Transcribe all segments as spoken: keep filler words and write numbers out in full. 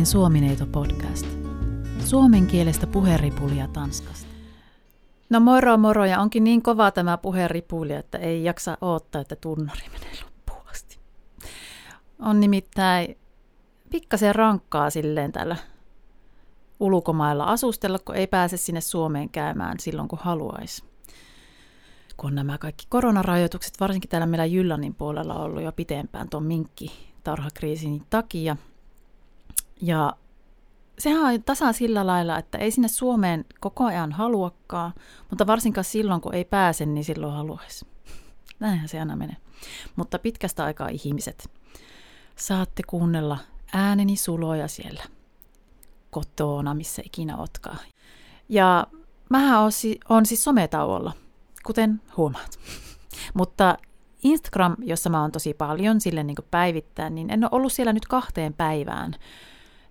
pariin Suomineito-podcast. Suomen kielestä puheripulia Tanskasta. No moro moro, ja onkin niin kova tämä puheripulia, että ei jaksa odottaa, että tunnari menee loppuun asti. On nimittäin pikkasen rankkaa silleen tällä ulkomailla asustella, kun ei pääse sinne Suomeen käymään silloin, kun haluaisi. Kun nämä kaikki koronarajoitukset, varsinkin täällä meillä Jyllannin puolella on ollut jo pitempään tuon minkki-tarhakriisin takia. Ja sehän on tasan sillä lailla, että ei sinne Suomeen koko ajan haluakaan, mutta varsinkaan silloin, kun ei pääse, niin silloin haluaisi. Näinhän se aina menee. Mutta pitkästä aikaa ihmiset, saatte kuunnella ääneni suloja siellä kotona, missä ikinä otkaa. Ja mähän on, on siis sometauolla, kuten huomaat. Mutta Instagram, jossa mä oon tosi paljon sille niin kuin päivittäin, niin en ole ollut siellä nyt kahteen päivään,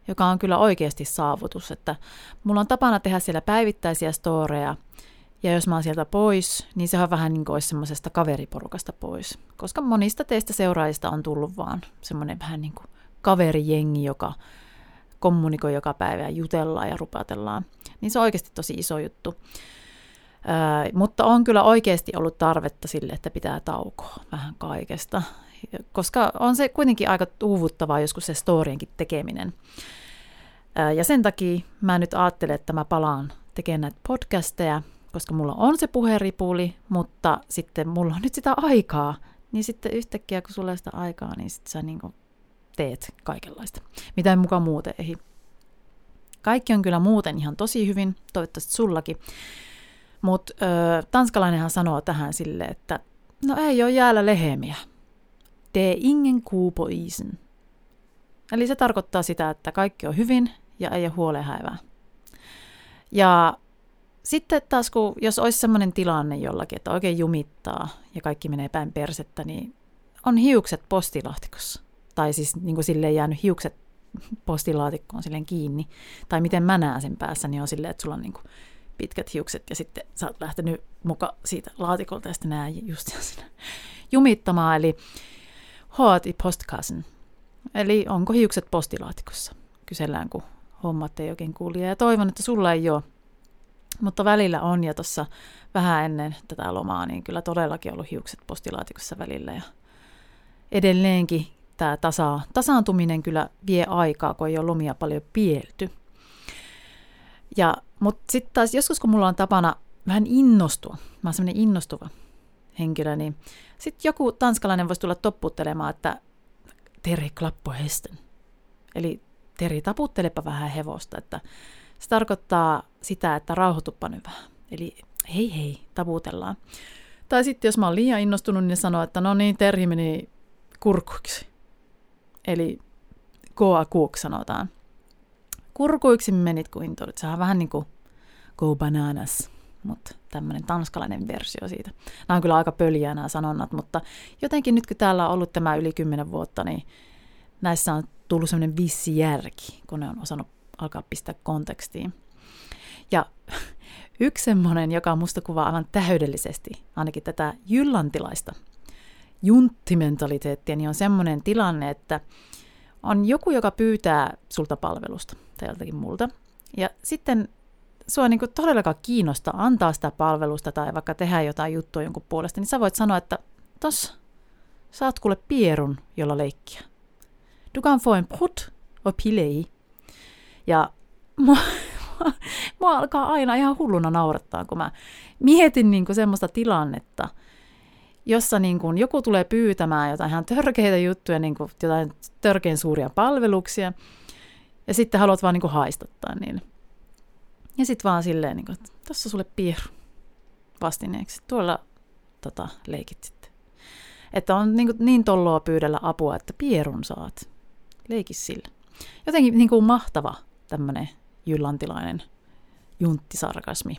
joka on kyllä oikeasti saavutus. Että mulla on tapana tehdä siellä päivittäisiä storeja, ja jos mä oon sieltä pois, niin se on vähän niin kuin olisi semmoisesta kaveriporukasta pois. Koska monista teistä seuraajista on tullut vaan semmoinen vähän niin kuin kaverijengi, joka kommunikoi joka päivä ja jutellaan ja rupatellaan. Niin se on oikeasti tosi iso juttu. Öö, mutta on kyllä oikeasti ollut tarvetta sille, että pitää taukoa vähän kaikesta, koska on se kuitenkin aika uuvuttavaa joskus se storienkin tekeminen. Öö, ja sen takia mä nyt ajattelen, että mä palaan tekemään näitä podcasteja, koska mulla on se puheripuli, mutta sitten mulla on nyt sitä aikaa, niin sitten yhtäkkiä kun sulla on sitä aikaa, niin sitten sä niinku teet kaikenlaista, mitä en mukaan muuten ehdi. Kaikki on kyllä muuten ihan tosi hyvin, toivottavasti sullakin. Mutta tanskalainenhan sanoo tähän sille, että no ei ole jäällä lehemiä. Tee ingen kuupo isen. Eli se tarkoittaa sitä, että kaikki on hyvin ja ei ole huolehäivää. Ja sitten taas, kun jos olisi sellainen tilanne jollakin, että oikein jumittaa ja kaikki menee päin persettä, niin on hiukset postilaatikossa. Tai siis niin kuin silleen jäänyt hiukset postilaatikkoon silleen kiinni. Tai miten mä näen sen päässä, niin on silleen, että sulla on niin kuin pitkät hiukset ja sitten sä oot lähtenyt muka siitä laatikolta ja sitten nää just jumittamaan, eli hårt i postkassen. Eli onko hiukset postilaatikossa? Kysellään, kun hommat ei oikein kulje. Ja toivon, että sulla ei ole, mutta välillä on, ja tuossa vähän ennen tätä lomaa, niin kyllä todellakin ollut hiukset postilaatikossa välillä. Ja edelleenkin tämä tasa- tasaantuminen kyllä vie aikaa, kun ei ole lomia paljon pielty. Ja mutta sitten taas joskus, kun mulla on tapana vähän innostua, mä oon semmoinen innostuva henkilö, niin sitten joku tanskalainen voisi tulla topputtelemaan, että Teri klappo hesten. Eli Teri, taputtelepa vähän hevosta. Että se tarkoittaa sitä, että rauhoituppa nyt vähän. Eli hei hei, taputellaan. Tai sitten jos mä oon liian innostunut, niin sanoo, että no niin, Teri meni kurkuiksi. Eli koa kuuksi sanotaan. Kurkuiksi menit kuin todet. Sehän on vähän niin kuin go bananas, mutta tämmöinen tanskalainen versio siitä. Nämä on kyllä aika pöljää nämä sanonnat, mutta jotenkin nyt kun täällä on ollut tämä yli kymmenen vuotta, niin näissä on tullut semmoinen vissi järki, kun ne on osannut alkaa pistää kontekstiin. Ja yksi semmoinen, joka musta kuvaa aivan täydellisesti, ainakin tätä jyllantilaista junttimentaliteettia, niin on semmoinen tilanne, että on joku, joka pyytää sulta palvelusta tai joltakin multa. Ja sitten sua niin kuin todellakaan kiinnostaa antaa sitä palvelusta tai vaikka tehdä jotain juttua jonkun puolesta, niin sä voit sanoa, että tos, saat kuule pierun, jolla leikkiä. Du kan få en brud och pilei. Ja mua, mua alkaa aina ihan hulluna naurattaa, kun mä mietin niin kuin semmoista tilannetta, jossa niin kun joku tulee pyytämään jotain ihan törkeitä juttuja, niin kun jotain törkeän suuria palveluksia, ja sitten haluat vaan niin kun haistattaa niille. Ja sitten vaan silleen, niin kun, että tässä on sulle pieru vastineeksi, tuolla tota, leikit sitten. Että on niin, niin tolloa pyydellä apua, että pierun saat, leiki sillä. Jotenkin niin kun mahtava tämmöinen jyllantilainen junttisarkasmi.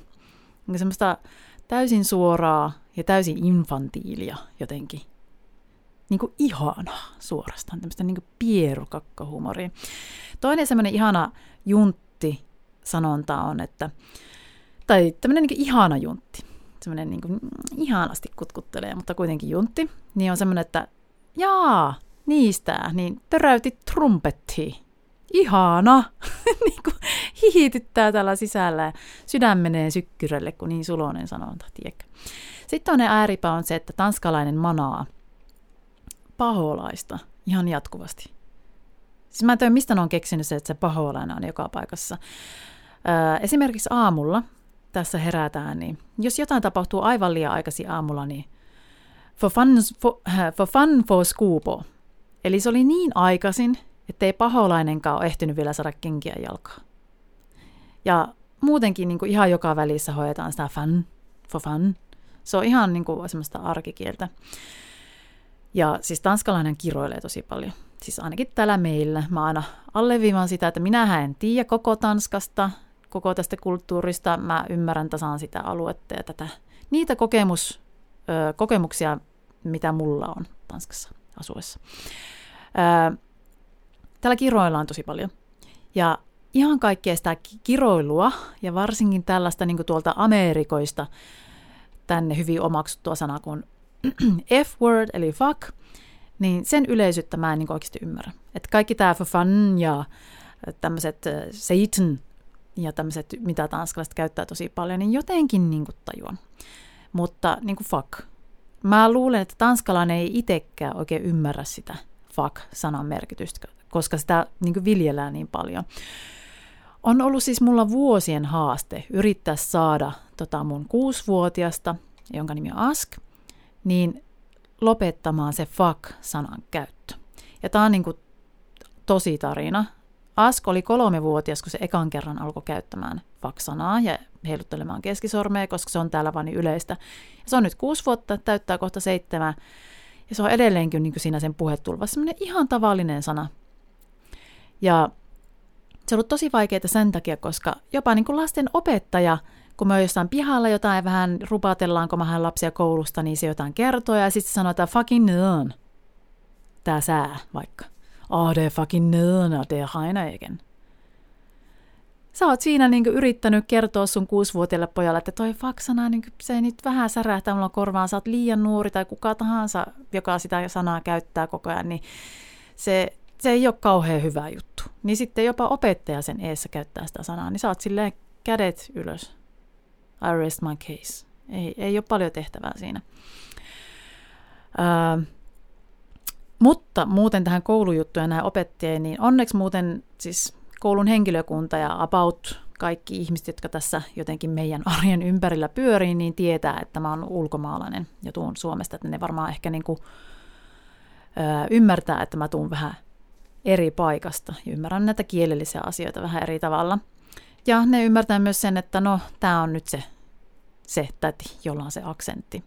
Niin semmoista täysin suoraa ja täysin infantiilia jotenkin. Niin kuin ihanaa suorastaan, tämmöistä niin kuin pierukakkahumoria. Toinen semmoinen ihana juntti-sanonta on, että, tai tämmöinen niin kuin ihana juntti, semmoinen niin kuin ihanasti kutkuttelee, mutta kuitenkin juntti, niin on semmoinen, että jaa, niistä, niin töräytit trumpettiin. ihana, niin kuin hihityttää täällä sisällä ja sydän menee sykkyrelle, kun niin suloinen sanonta, tiedätkö. Sitten toinen ääripää on se, että tanskalainen manaa paholaista ihan jatkuvasti. Siis mä en tiedä, mistä ne on keksinyt se, että se paholainen on joka paikassa. Öö, esimerkiksi aamulla tässä herätään, niin jos jotain tapahtuu aivan liian aikaisin aamulla, niin for fun for, for, fun for skupo. Eli se oli niin aikaisin, ettei paholainenkaan ole ehtinyt vielä saada kenkiä jalkaa. Ja muutenkin niin kuin ihan joka välissä hoidetaan sitä fun for fun. Se on ihan niin kuin semmoista arkikieltä. Ja siis tanskalainen kiroilee tosi paljon. Siis ainakin täällä meillä. Mä aina alleviivaan sitä, että minähän en tiedä koko Tanskasta, koko tästä kulttuurista. Mä ymmärrän tasan sitä aluetta ja tätä. Niitä kokemus, ö, kokemuksia, mitä mulla on Tanskassa asuessa. Ö, täällä kiroillaan tosi paljon. Ja ihan kaikkea sitä kiroilua ja varsinkin tällaista niin kuin tuolta Amerikoista tänne hyvin omaksuttua sanaa kuin F-word eli fuck, niin sen yleisyyttä mä en niin oikeasti ymmärrä. Että kaikki tämä for fun ja tämmöiset Satan ja tämmöiset, mitä tanskalaiset käyttää tosi paljon, niin jotenkin niin tajuan. Mutta niin fuck. Mä luulen, että tanskalainen ei itsekään oikein ymmärrä sitä fuck-sanan merkitystä, koska sitä niin viljellään niin paljon. On ollut siis mulla vuosien haaste yrittää saada tota mun kuusivuotiasta, jonka nimi on Ask, niin lopettamaan se fuck-sanan käyttö. Ja tää on niinku tosi tarina. Ask oli kolmevuotias, kun se ekan kerran alkoi käyttämään fuck-sanaa ja heiluttelemaan keskisormea, koska se on täällä vaan niin yleistä. Ja se on nyt kuusi vuotta, täyttää kohta seitsemän. Ja se on edelleenkin niinku siinä sen puhetulvassa semmoinen ihan tavallinen sana. Ja se on ollut tosi vaikeaa sen takia, koska jopa niinku lasten opettaja, kun me on jossain pihalla jotain, vähän rupatellaan, kun mä haen lapsia koulusta, niin se jotain kertoo, ja sitten sanotaan fucking nön. Tää sää vaikka. Oh, det är fucking nön, och det är heinä igen. Sä oot siinä niinku yrittänyt kertoa sun kuusivuotiaille pojalle, että toi fuck-sana, niinku, se nyt vähän särähtää mulla korvaan, sä oot liian nuori, tai kuka tahansa, joka sitä sanaa käyttää koko ajan, niin se... Se ei ole kauhean hyvä juttu. Niin sitten jopa opettaja sen eessä käyttää sitä sanaa, niin sä oot silleen kädet ylös. I rest my case. Ei, ei ole paljon tehtävää siinä. Öö, mutta muuten tähän koulujuttuun ja näihin opettajien, niin onneksi muuten siis koulun henkilökunta ja about kaikki ihmiset, jotka tässä jotenkin meidän arjen ympärillä pyörii, niin tietää, että mä oon ulkomaalainen ja tuun Suomesta, että ne varmaan ehkä niinku, öö, ymmärtää, että mä tuun vähän eri paikasta. Ymmärrän näitä kielellisiä asioita vähän eri tavalla. Ja ne ymmärtää myös sen, että no, tää on nyt se, se täti, jolla on se aksentti.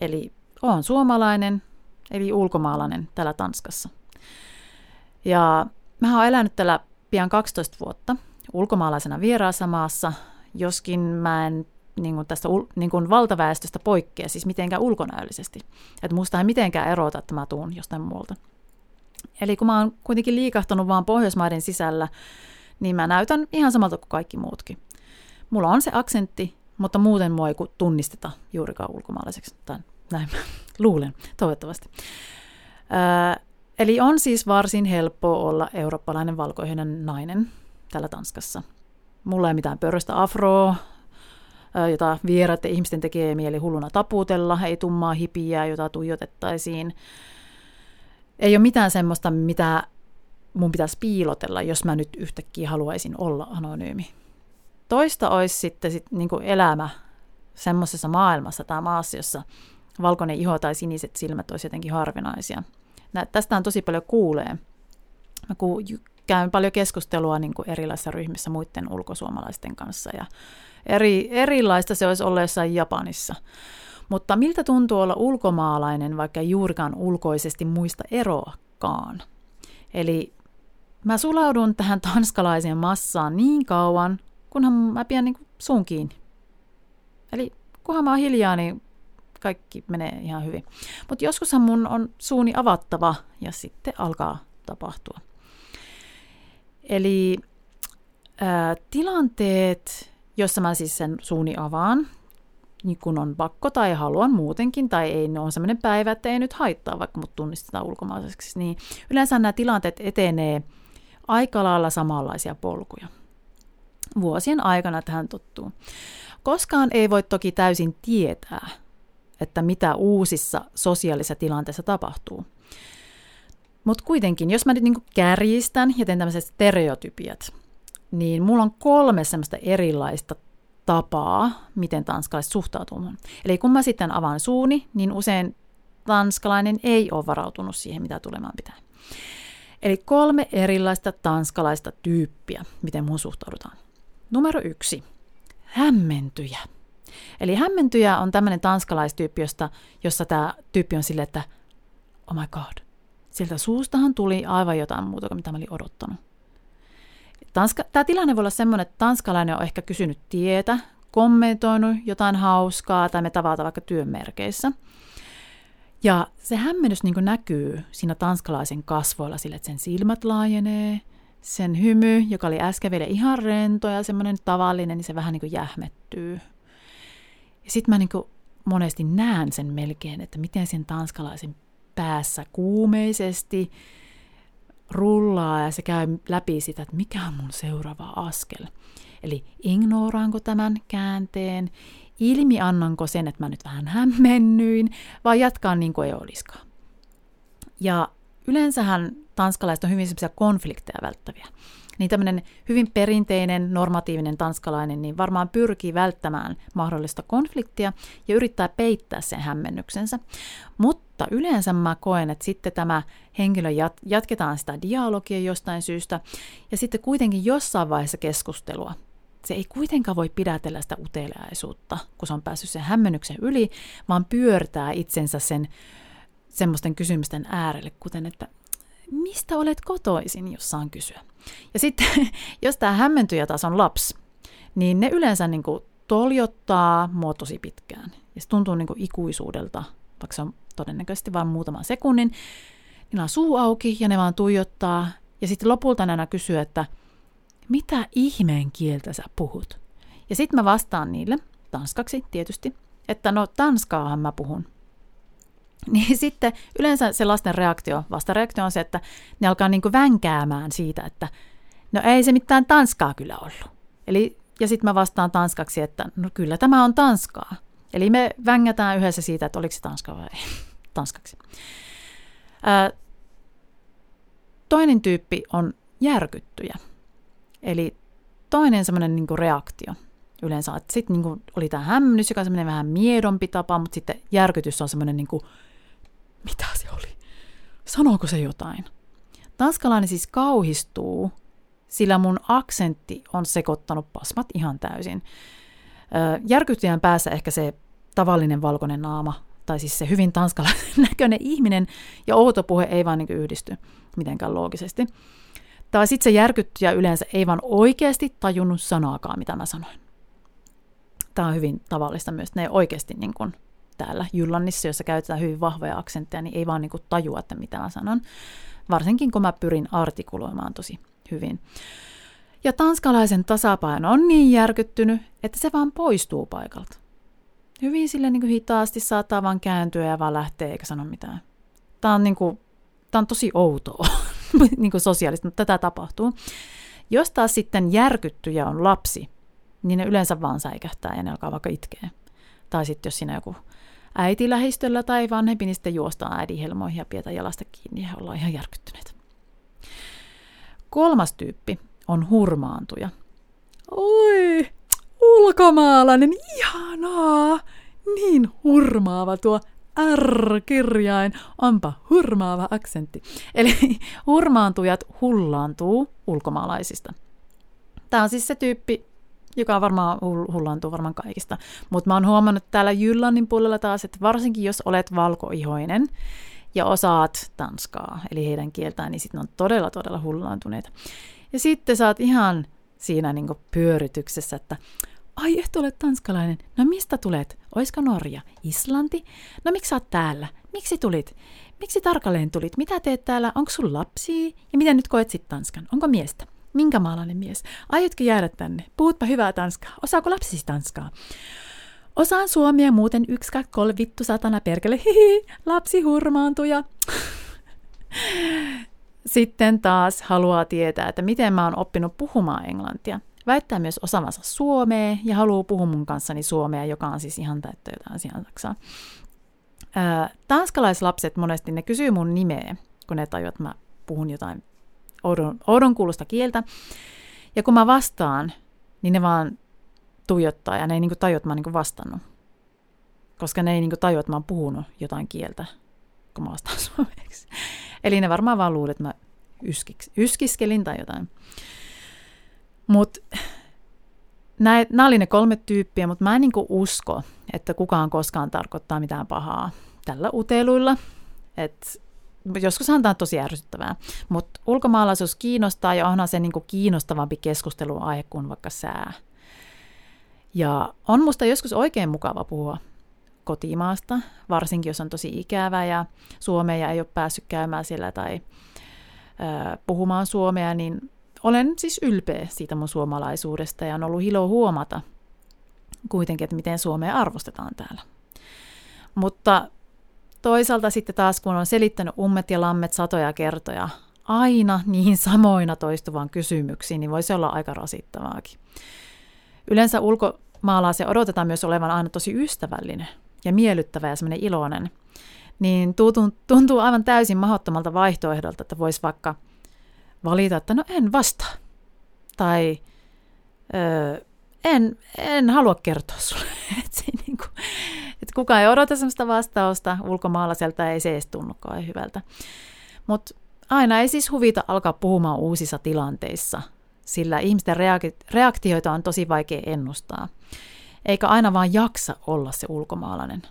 Eli on suomalainen, eli ulkomaalainen täällä Tanskassa. Ja mä oon elänyt täällä pian kaksitoista vuotta ulkomaalaisena vieraassa maassa, joskin mä en niin kuin tästä niin kuin valtaväestöstä poikkea, siis mitenkään ulkonäöllisesti. Että musta ei mitenkään erota, että mä tuun jostain muualta. Eli kun mä oon kuitenkin liikahtanut vaan Pohjoismaiden sisällä, niin mä näytän ihan samalta kuin kaikki muutkin. Mulla on se aksentti, mutta muuten mua ei tunnisteta juurikaan ulkomaalaiseksi. Tai näin mä luulen, toivottavasti. Öö, eli on siis varsin helppoa olla eurooppalainen valkoihoinen nainen täällä Tanskassa. Mulla ei mitään pörröstä afroa, jota vieraat ja ihmisten tekee mieli hulluna taputella, ei tummaa hipiä, jota tuijotettaisiin. Ei ole mitään semmoista, mitä mun pitäisi piilotella, jos mä nyt yhtäkkiä haluaisin olla anonyymi. Toista olisi sitten sit niin kuin elämä semmoisessa maailmassa tai maassa, jossa valkoinen iho tai siniset silmät olisi jotenkin harvinaisia. Nä, tästähän tosi paljon kuulee. Mä käyn paljon keskustelua niin kuin erilaisissa ryhmissä muiden ulkosuomalaisten kanssa. Ja eri, erilaista se olisi ollut jossain Japanissa. Mutta miltä tuntuu olla ulkomaalainen, vaikka ei juurikaan ulkoisesti muista eroakaan? Eli mä sulaudun tähän tanskalaiseen massaan niin kauan, kunhan mä pidän niin kuin suun kiinni. Eli kunhan mä oon hiljaa, niin kaikki menee ihan hyvin. Mutta joskushan mun on suuni avattava ja sitten alkaa tapahtua. Eli ää, tilanteet, jossa mä siis sen suuni avaan, niin kun on pakko tai haluan muutenkin, tai ei, ne on sellainen päivä, että ei nyt haittaa, vaikka mut tunnistetaan ulkomaalaiseksi, niin yleensä nämä tilanteet etenee aika lailla samanlaisia polkuja. Vuosien aikana tähän tottuu. Koskaan ei voi toki täysin tietää, että mitä uusissa sosiaalisissa tilanteissa tapahtuu. Mutta kuitenkin, jos mä nyt niinku kärjistän ja teen tämmöiset stereotypiat, niin mulla on kolme semmoista erilaista tapaa, miten tanskalaiset suhtautuu. Eli kun mä sitten avaan suuni, niin usein tanskalainen ei ole varautunut siihen, mitä tulemaan pitää. Eli kolme erilaista tanskalaista tyyppiä, miten muun suhtaudutaan. Numero yksi. Hämmentyjä. Eli hämmentyjä on tämmöinen tanskalaistyyppi, josta, jossa tämä tyyppi on silleen, että oh my god, sieltä suustahan tuli aivan jotain muuta kuin mitä mä olin odottanut. Tanska, tämä tilanne voi olla semmoinen, että tanskalainen on ehkä kysynyt tietä, kommentoinut jotain hauskaa tai me tavataan vaikka työmerkeissä. Ja se hämmennys niin kuin näkyy siinä tanskalaisen kasvoilla sille, että sen silmät laajenee, sen hymy, joka oli äsken vielä ihan rento ja semmoinen tavallinen, niin se vähän niin kuin jähmettyy. Ja sitten mä niin kuin monesti näen sen melkein, että miten sen tanskalaisen päässä kuumeisesti rullaa ja se käy läpi sitä, että mikä on mun seuraava askel. Eli ignoraanko tämän käänteen, ilmiannanko sen, että mä nyt vähän hämmennyin, vai jatkaan niin kuin ei olisikaan. Ja yleensähän tanskalaiset on hyvin semmoisia konflikteja välttäviä. Niin tämmöinen hyvin perinteinen, normatiivinen tanskalainen niin varmaan pyrkii välttämään mahdollista konfliktia ja yrittää peittää sen hämmennyksensä. Mutta yleensä mä koen, että sitten tämä henkilö jat- jatketaan sitä dialogia jostain syystä ja sitten kuitenkin jossain vaiheessa keskustelua. Se ei kuitenkaan voi pidätellä sitä uteliaisuutta, kun se on päässyt sen hämmennyksen yli, vaan pyörtää itsensä sen semmoisten kysymysten äärelle, kuten että mistä olet kotoisin, jos saan kysyä. Ja sitten, jos tämä hämmentyjä taas on lapsi, niin ne yleensä niin kuin toljottaa mua tosi pitkään. Ja se tuntuu niin kuin ikuisuudelta, vaikka se on todennäköisesti vain muutaman sekunnin. Niillä on suu auki ja ne vaan tuijottaa. Ja sitten lopulta ne aina kysyy, että mitä ihmeen kieltä sä puhut? Ja sitten mä vastaan niille, tanskaksi tietysti, että no tanskaahan mä puhun. Niin sitten yleensä se lasten reaktio, vastareaktio on se, että ne alkaa niin kuin vänkäämään siitä, että no ei se mitään tanskaa kyllä ollut. Eli, ja sitten mä vastaan tanskaksi, että no kyllä tämä on tanskaa. Eli me vängätään yhdessä siitä, että oliko se tanskaa vai ei. Tanskaksi. Ää, toinen tyyppi on järkyttyjä. Eli toinen semmoinen niin kuin reaktio. Yleensä, että sitten niin oli tämä hämmennys, joka on semmoinen vähän miedompi tapa, mutta sitten järkytys on semmoinen, niin kuin, mitä se oli? Sanooko se jotain? Tanskalainen siis kauhistuu, sillä mun aksentti on sekoittanut pasmat ihan täysin. Järkyttäjän päässä ehkä se tavallinen valkoinen naama, tai siis se hyvin tanskalainen näköinen ihminen ja outo puhe ei vaan niin yhdisty mitenkään loogisesti. Tai sitten se järkyttäjä yleensä ei vaan oikeasti tajunnut sanaakaan, mitä mä sanoin. Tämä on hyvin tavallista myös, ne oikeasti niin kuin täällä Jyllannissa, jossa käytetään hyvin vahvoja aksentteja, niin ei vaan niin kuin tajua, että mitä mä sanon. Varsinkin, kun mä pyrin artikuloimaan tosi hyvin. Ja tanskalaisen tasapaino on niin järkyttynyt, että se vaan poistuu paikalta. Hyvin sille niin kuin hitaasti saattaa vaan kääntyä ja vaan lähteä eikä sano mitään. Tämä on, niin kuin, tämä on tosi outoa niin kuin sosiaalista, mutta tätä tapahtuu. Jos taas sitten järkyttyjä on lapsi, niin ne yleensä vaan säikähtää ja ne alkaa vaikka itkeä. Tai sitten jos siinä joku äiti lähistöllä tai vanhempi, niin sitten juostaan äidin helmoihin ja pidetään jalasta kiinni ja ollaan ihan järkyttyneet. Kolmas tyyppi on hurmaantuja. Oi, ulkomaalainen, ihanaa! Niin hurmaava tuo R-kirjain, onpa hurmaava aksentti. Eli hurmaantujat hullaantuu ulkomaalaisista. Tämä on siis se tyyppi, joka varmaan hullaantuu varmaan kaikista. Mutta mä oon huomannut täällä Jyllannin puolella taas, että varsinkin jos olet valkoihoinen ja osaat tanskaa, eli heidän kieltään, niin sitten ne on todella, todella hullaantuneita. Ja sitten sä oot ihan siinä niinku pyörityksessä, että ai et ole tanskalainen, no mistä tulet? Oisko Norja? Islanti? No miksi sä oot täällä? Miksi tulit? Miksi tarkalleen tulit? Mitä teet täällä? Onko sun lapsia? Ja miten nyt koet sit Tanskan? Onko miestä? Minkä maalainen mies? Aiotko jäädä tänne? Puhutpa hyvää tanskaa. Osaako lapsisi tanskaa? Osaan suomea muuten yksi, kaksi, kolme, vittu, satana, perkele. Hihi, lapsi hurmaantuja. Sitten taas haluaa tietää, että miten mä oon oppinut puhumaan englantia. Väittää myös osaavansa suomea ja haluaa puhua mun kanssani suomea, joka on siis ihan täyttä jotain asian saksaa. Tanskalaislapset monesti ne kysyy mun nimeä, kun ne tajuat, että mä puhun jotain oudon kuulosta kieltä. Ja kun mä vastaan, niin ne vaan tuijottaa ja ne ei niinku tajua, että mä oon niinku vastannut. Koska ne ei niinku tajua, että mä oon puhunut jotain kieltä, kun mä vastaan suomeksi. Eli ne varmaan vaan luulee, että mä yskis, yskiskelin tai jotain. Mutta nämä oli ne kolme tyyppiä, mutta mä en niinku usko, että kukaan koskaan tarkoittaa mitään pahaa tällä uteluilla. Et joskushan tämä on tosi ärsyttävää, mutta ulkomaalaisuus kiinnostaa ja onhan se niinku kiinnostavampi keskustelun aihe kuin vaikka sää. Ja on musta joskus oikein mukava puhua kotimaasta, varsinkin jos on tosi ikävä ja suomea ja ei ole päässyt käymään siellä tai ö, puhumaan suomea, niin olen siis ylpeä siitä mun suomalaisuudesta ja on ollut ilo huomata kuitenkin, että miten suomea arvostetaan täällä. Mutta toisaalta sitten taas, kun on selittänyt ummet ja lammet satoja kertoja aina niihin samoina toistuvaan kysymyksiin, niin voi se olla aika rasittavaakin. Yleensä ulkomaalaisen odotetaan myös olevan aina tosi ystävällinen ja miellyttävä ja semmoinen iloinen. Niin tuntuu aivan täysin mahdottomalta vaihtoehdolta, että voisi vaikka valita, että no en vastaa. Tai öö, en, en halua kertoa sulle. Että niin kuin, et kukaan ei odota semmoista vastausta, ulkomaalaiselta ei se edes tunnu kauhean hyvältä. Mutta aina ei siis huvita alkaa puhumaan uusissa tilanteissa, sillä ihmisten reaktioita on tosi vaikea ennustaa. Eikä aina vaan jaksa olla se ulkomaalainen.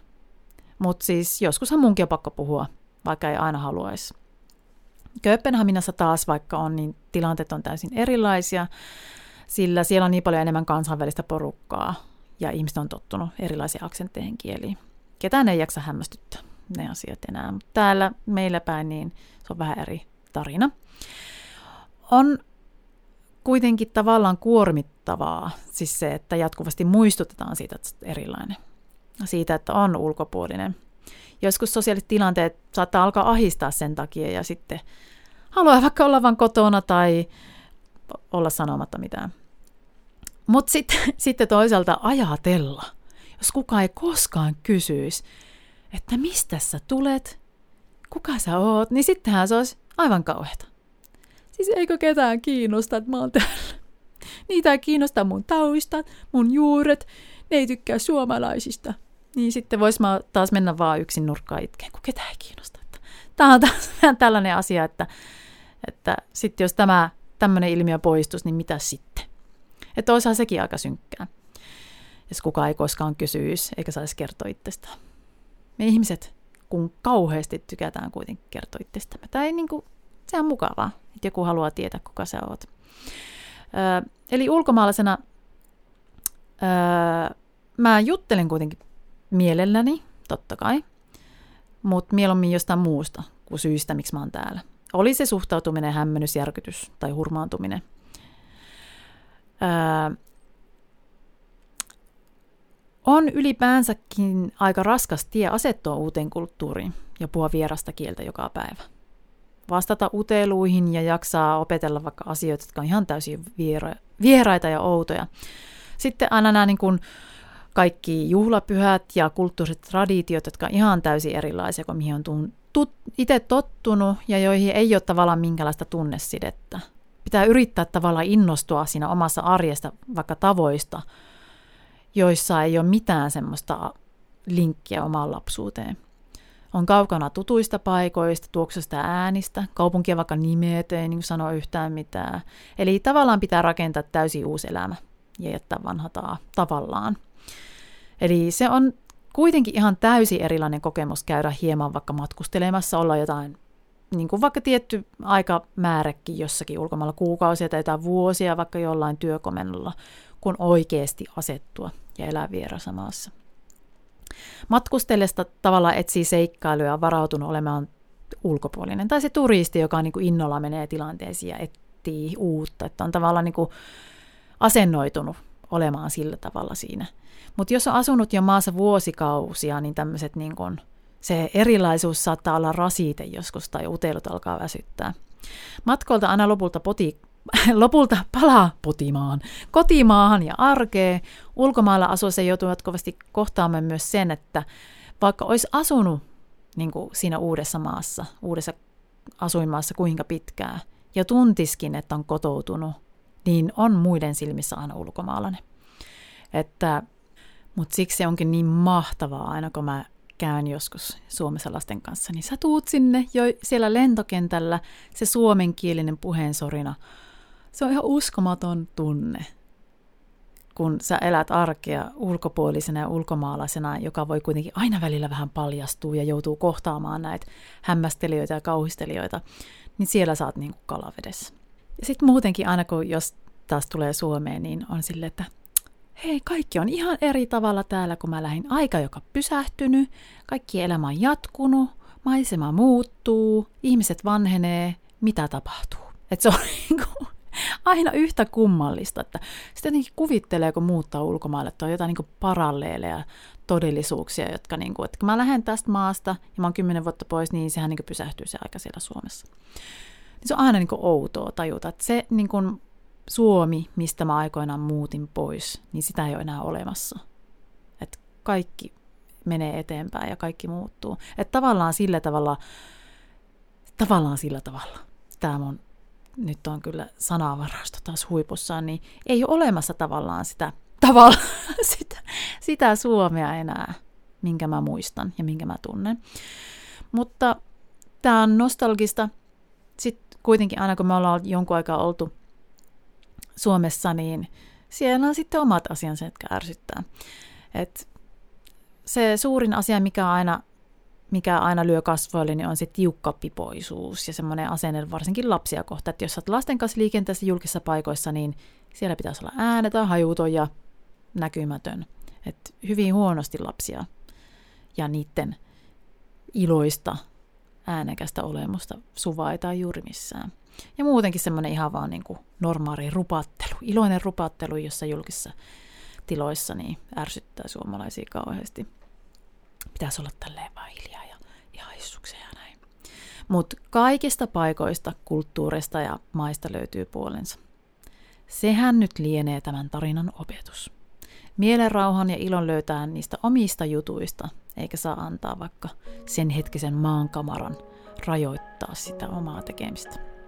Mutta siis joskushan munkin on pakko puhua, vaikka ei aina haluaisi. Kööpenhaminassa taas vaikka on, niin tilanteet on täysin erilaisia, sillä siellä on niin paljon enemmän kansainvälistä porukkaa ja ihmiset on tottunut erilaisiin aksentteihin kieliin. Ketään ei jaksa hämmästyttää ne asiat enää, mutta täällä meillä päin niin se on vähän eri tarina. On kuitenkin tavallaan kuormittavaa siis se, että jatkuvasti muistutetaan siitä, että erilainen, siitä, että on ulkopuolinen. Joskus sosiaaliset tilanteet saattaa alkaa ahistaa sen takia ja sitten haluaa vaikka olla vaan kotona tai olla sanomatta mitään. Mutta sitten sit toisaalta ajatella, jos kukaan ei koskaan kysyisi, että mistä sä tulet, kuka sä oot, niin sittenhän se olisi aivan kauheata. Siis eikö ketään kiinnosta, että mä oon täällä. Niitä ei kiinnosta mun taustat, mun juuret, ne ei tykkää suomalaisista. Niin sitten vois mä taas mennä vaan yksin nurkkaan itkeen, kun ketään ei kiinnosta. Tämä on taas tällainen asia, että, että sitten jos tämä tämmöinen ilmiö poistuisi, niin mitä sitten? Että olisihan sekin aika synkkää, jos kukaan ei koskaan kysyisi, eikä saisi kertoa itsestään. Me ihmiset, kun kauheasti tykätään kuitenkin kertoa itsestämme, tai niin kuin, se on mukavaa, että joku haluaa tietää, kuka sä oot. Öö, eli ulkomaalaisena öö, mä juttelen kuitenkin mielelläni, totta kai, mutta mieluummin jostain muusta kuin syystä, miksi mä oon täällä. Oli se suhtautuminen, hämmennys, järkytys tai hurmaantuminen. Öö, on ylipäänsäkin aika raskas tie asettua uuteen kulttuuriin ja puhua vierasta kieltä joka päivä. Vastata uteluihin ja jaksaa opetella vaikka asioita, jotka on ihan täysin vieraita ja outoja. Sitten aina nämä niin kuin kaikki juhlapyhät ja kulttuuriset traditiot, jotka on ihan täysin erilaisia kuin mihin on tun- tut- itse tottunut ja joihin ei ole tavallaan minkälaista tunnesidettä. Pitää yrittää tavallaan innostua siinä omassa arjesta vaikka tavoista, joissa ei ole mitään semmoista linkkiä omaan lapsuuteen. On kaukana tutuista paikoista, tuoksusta äänistä, kaupunkien vaikka nimet, ei niin sano yhtään mitään. Eli tavallaan pitää rakentaa täysin uusi elämä ja jättää vanha taa, tavallaan. Eli se on kuitenkin ihan täysin erilainen kokemus käydä hieman vaikka matkustelemassa, olla jotain, niin kuin vaikka tietty aikamääräkin jossakin ulkomailla, kuukausia tai jotain vuosia vaikka jollain työkomennolla, kun oikeasti asettua ja elää vierassa maassa. Matkustellessa tavallaan etsii seikkailuja ja on varautunut olemaan ulkopuolinen. Tai se turisti, joka niin kuin innolla menee tilanteisiin ja etsii uutta. Että on tavallaan niin kuin asennoitunut olemaan sillä tavalla siinä. Mutta jos on asunut jo maassa vuosikausia, niin tämmöiset niin kuin se erilaisuus saattaa olla rasite joskus tai utelut alkaa väsyttää. Matkoilta aina lopulta, poti, lopulta palaa potimaan, kotimaahan ja arkeen. Ulkomailla asuessa joutuvat kovasti kohtaamaan myös sen, että vaikka olisi asunut niin kuin siinä uudessa maassa, uudessa asuinmaassa kuinka pitkään, ja tuntiskin, että on kotoutunut, niin on muiden silmissä aina ulkomaalainen. Että, mutta siksi se onkin niin mahtavaa, aina kun mä käyn joskus Suomessa lasten kanssa, niin sä tuut sinne jo siellä lentokentällä, se suomenkielinen puheensorina. Se on ihan uskomaton tunne, kun sä elät arkea ulkopuolisena ja ulkomaalaisena, joka voi kuitenkin aina välillä vähän paljastua ja joutuu kohtaamaan näitä hämmästelijöitä ja kauhistelijoita, niin siellä sä oot niin kuin kalavedessä. Ja sitten muutenkin aina, kun jos taas tulee Suomeen, niin on silleen, että hei, kaikki on ihan eri tavalla täällä, kun mä lähdin. Aika, joka pysähtynyt, kaikki elämä on jatkunut, maisema muuttuu, ihmiset vanhenee, mitä tapahtuu? Et se on niin kuin aina yhtä kummallista, että sitä jotenkin kuvittelee, kun muuttaa ulkomaille, että on jotain niin kuin paralleeleja todellisuuksia, jotka niin kuin, että kun mä lähden tästä maasta ja mä oon kymmenen vuotta pois, niin sehän niin kuin pysähtyy se aika siellä Suomessa. Niin se on aina niin kuin outoa tajuta, että se niin kuin Suomi, mistä mä aikoinaan muutin pois, niin sitä ei ole enää olemassa. Et kaikki menee eteenpäin ja kaikki muuttuu. Et tavallaan sillä tavalla, tavallaan sillä tavalla, tämä mun nyt on kyllä sanavarasto taas huipussaan, niin ei ole olemassa tavallaan sitä, tavallaan sitä, sitä Suomea enää, minkä mä muistan ja minkä mä tunnen. Mutta tää on nostalgista. Sitten kuitenkin aina kun me ollaan jonkun aikaa oltu Suomessa, niin siellä on sitten omat asiansa, jotka ärsyttää. Et se suurin asia, mikä aina, mikä aina lyö kasvoille, niin on se tiukka pipoisuus ja semmoinen asenne varsinkin lapsia kohtaan. Että jos sä oot lasten kanssa liikenteessä julkisissa paikoissa, niin siellä pitäisi olla äänetön, hajuton ja näkymätön. Et hyvin huonosti lapsia ja niiden iloista äänekästä olemusta suvaitaan juuri missään. Ja muutenkin semmoinen ihan vaan niin kuin normaali rupattelu, iloinen rupattelu, jossa julkisissa tiloissa niin ärsyttää suomalaisia kauheasti. Pitäisi olla tälleen vaan hiljaa ja ihan hissukseen ja näin. Mutta kaikista paikoista, kulttuureista ja maista löytyy puolensa. Sehän nyt lienee tämän tarinan opetus. Mielenrauhan ja ilon löytää niistä omista jutuista, eikä saa antaa vaikka sen hetkisen maankamaran rajoittaa sitä omaa tekemistä.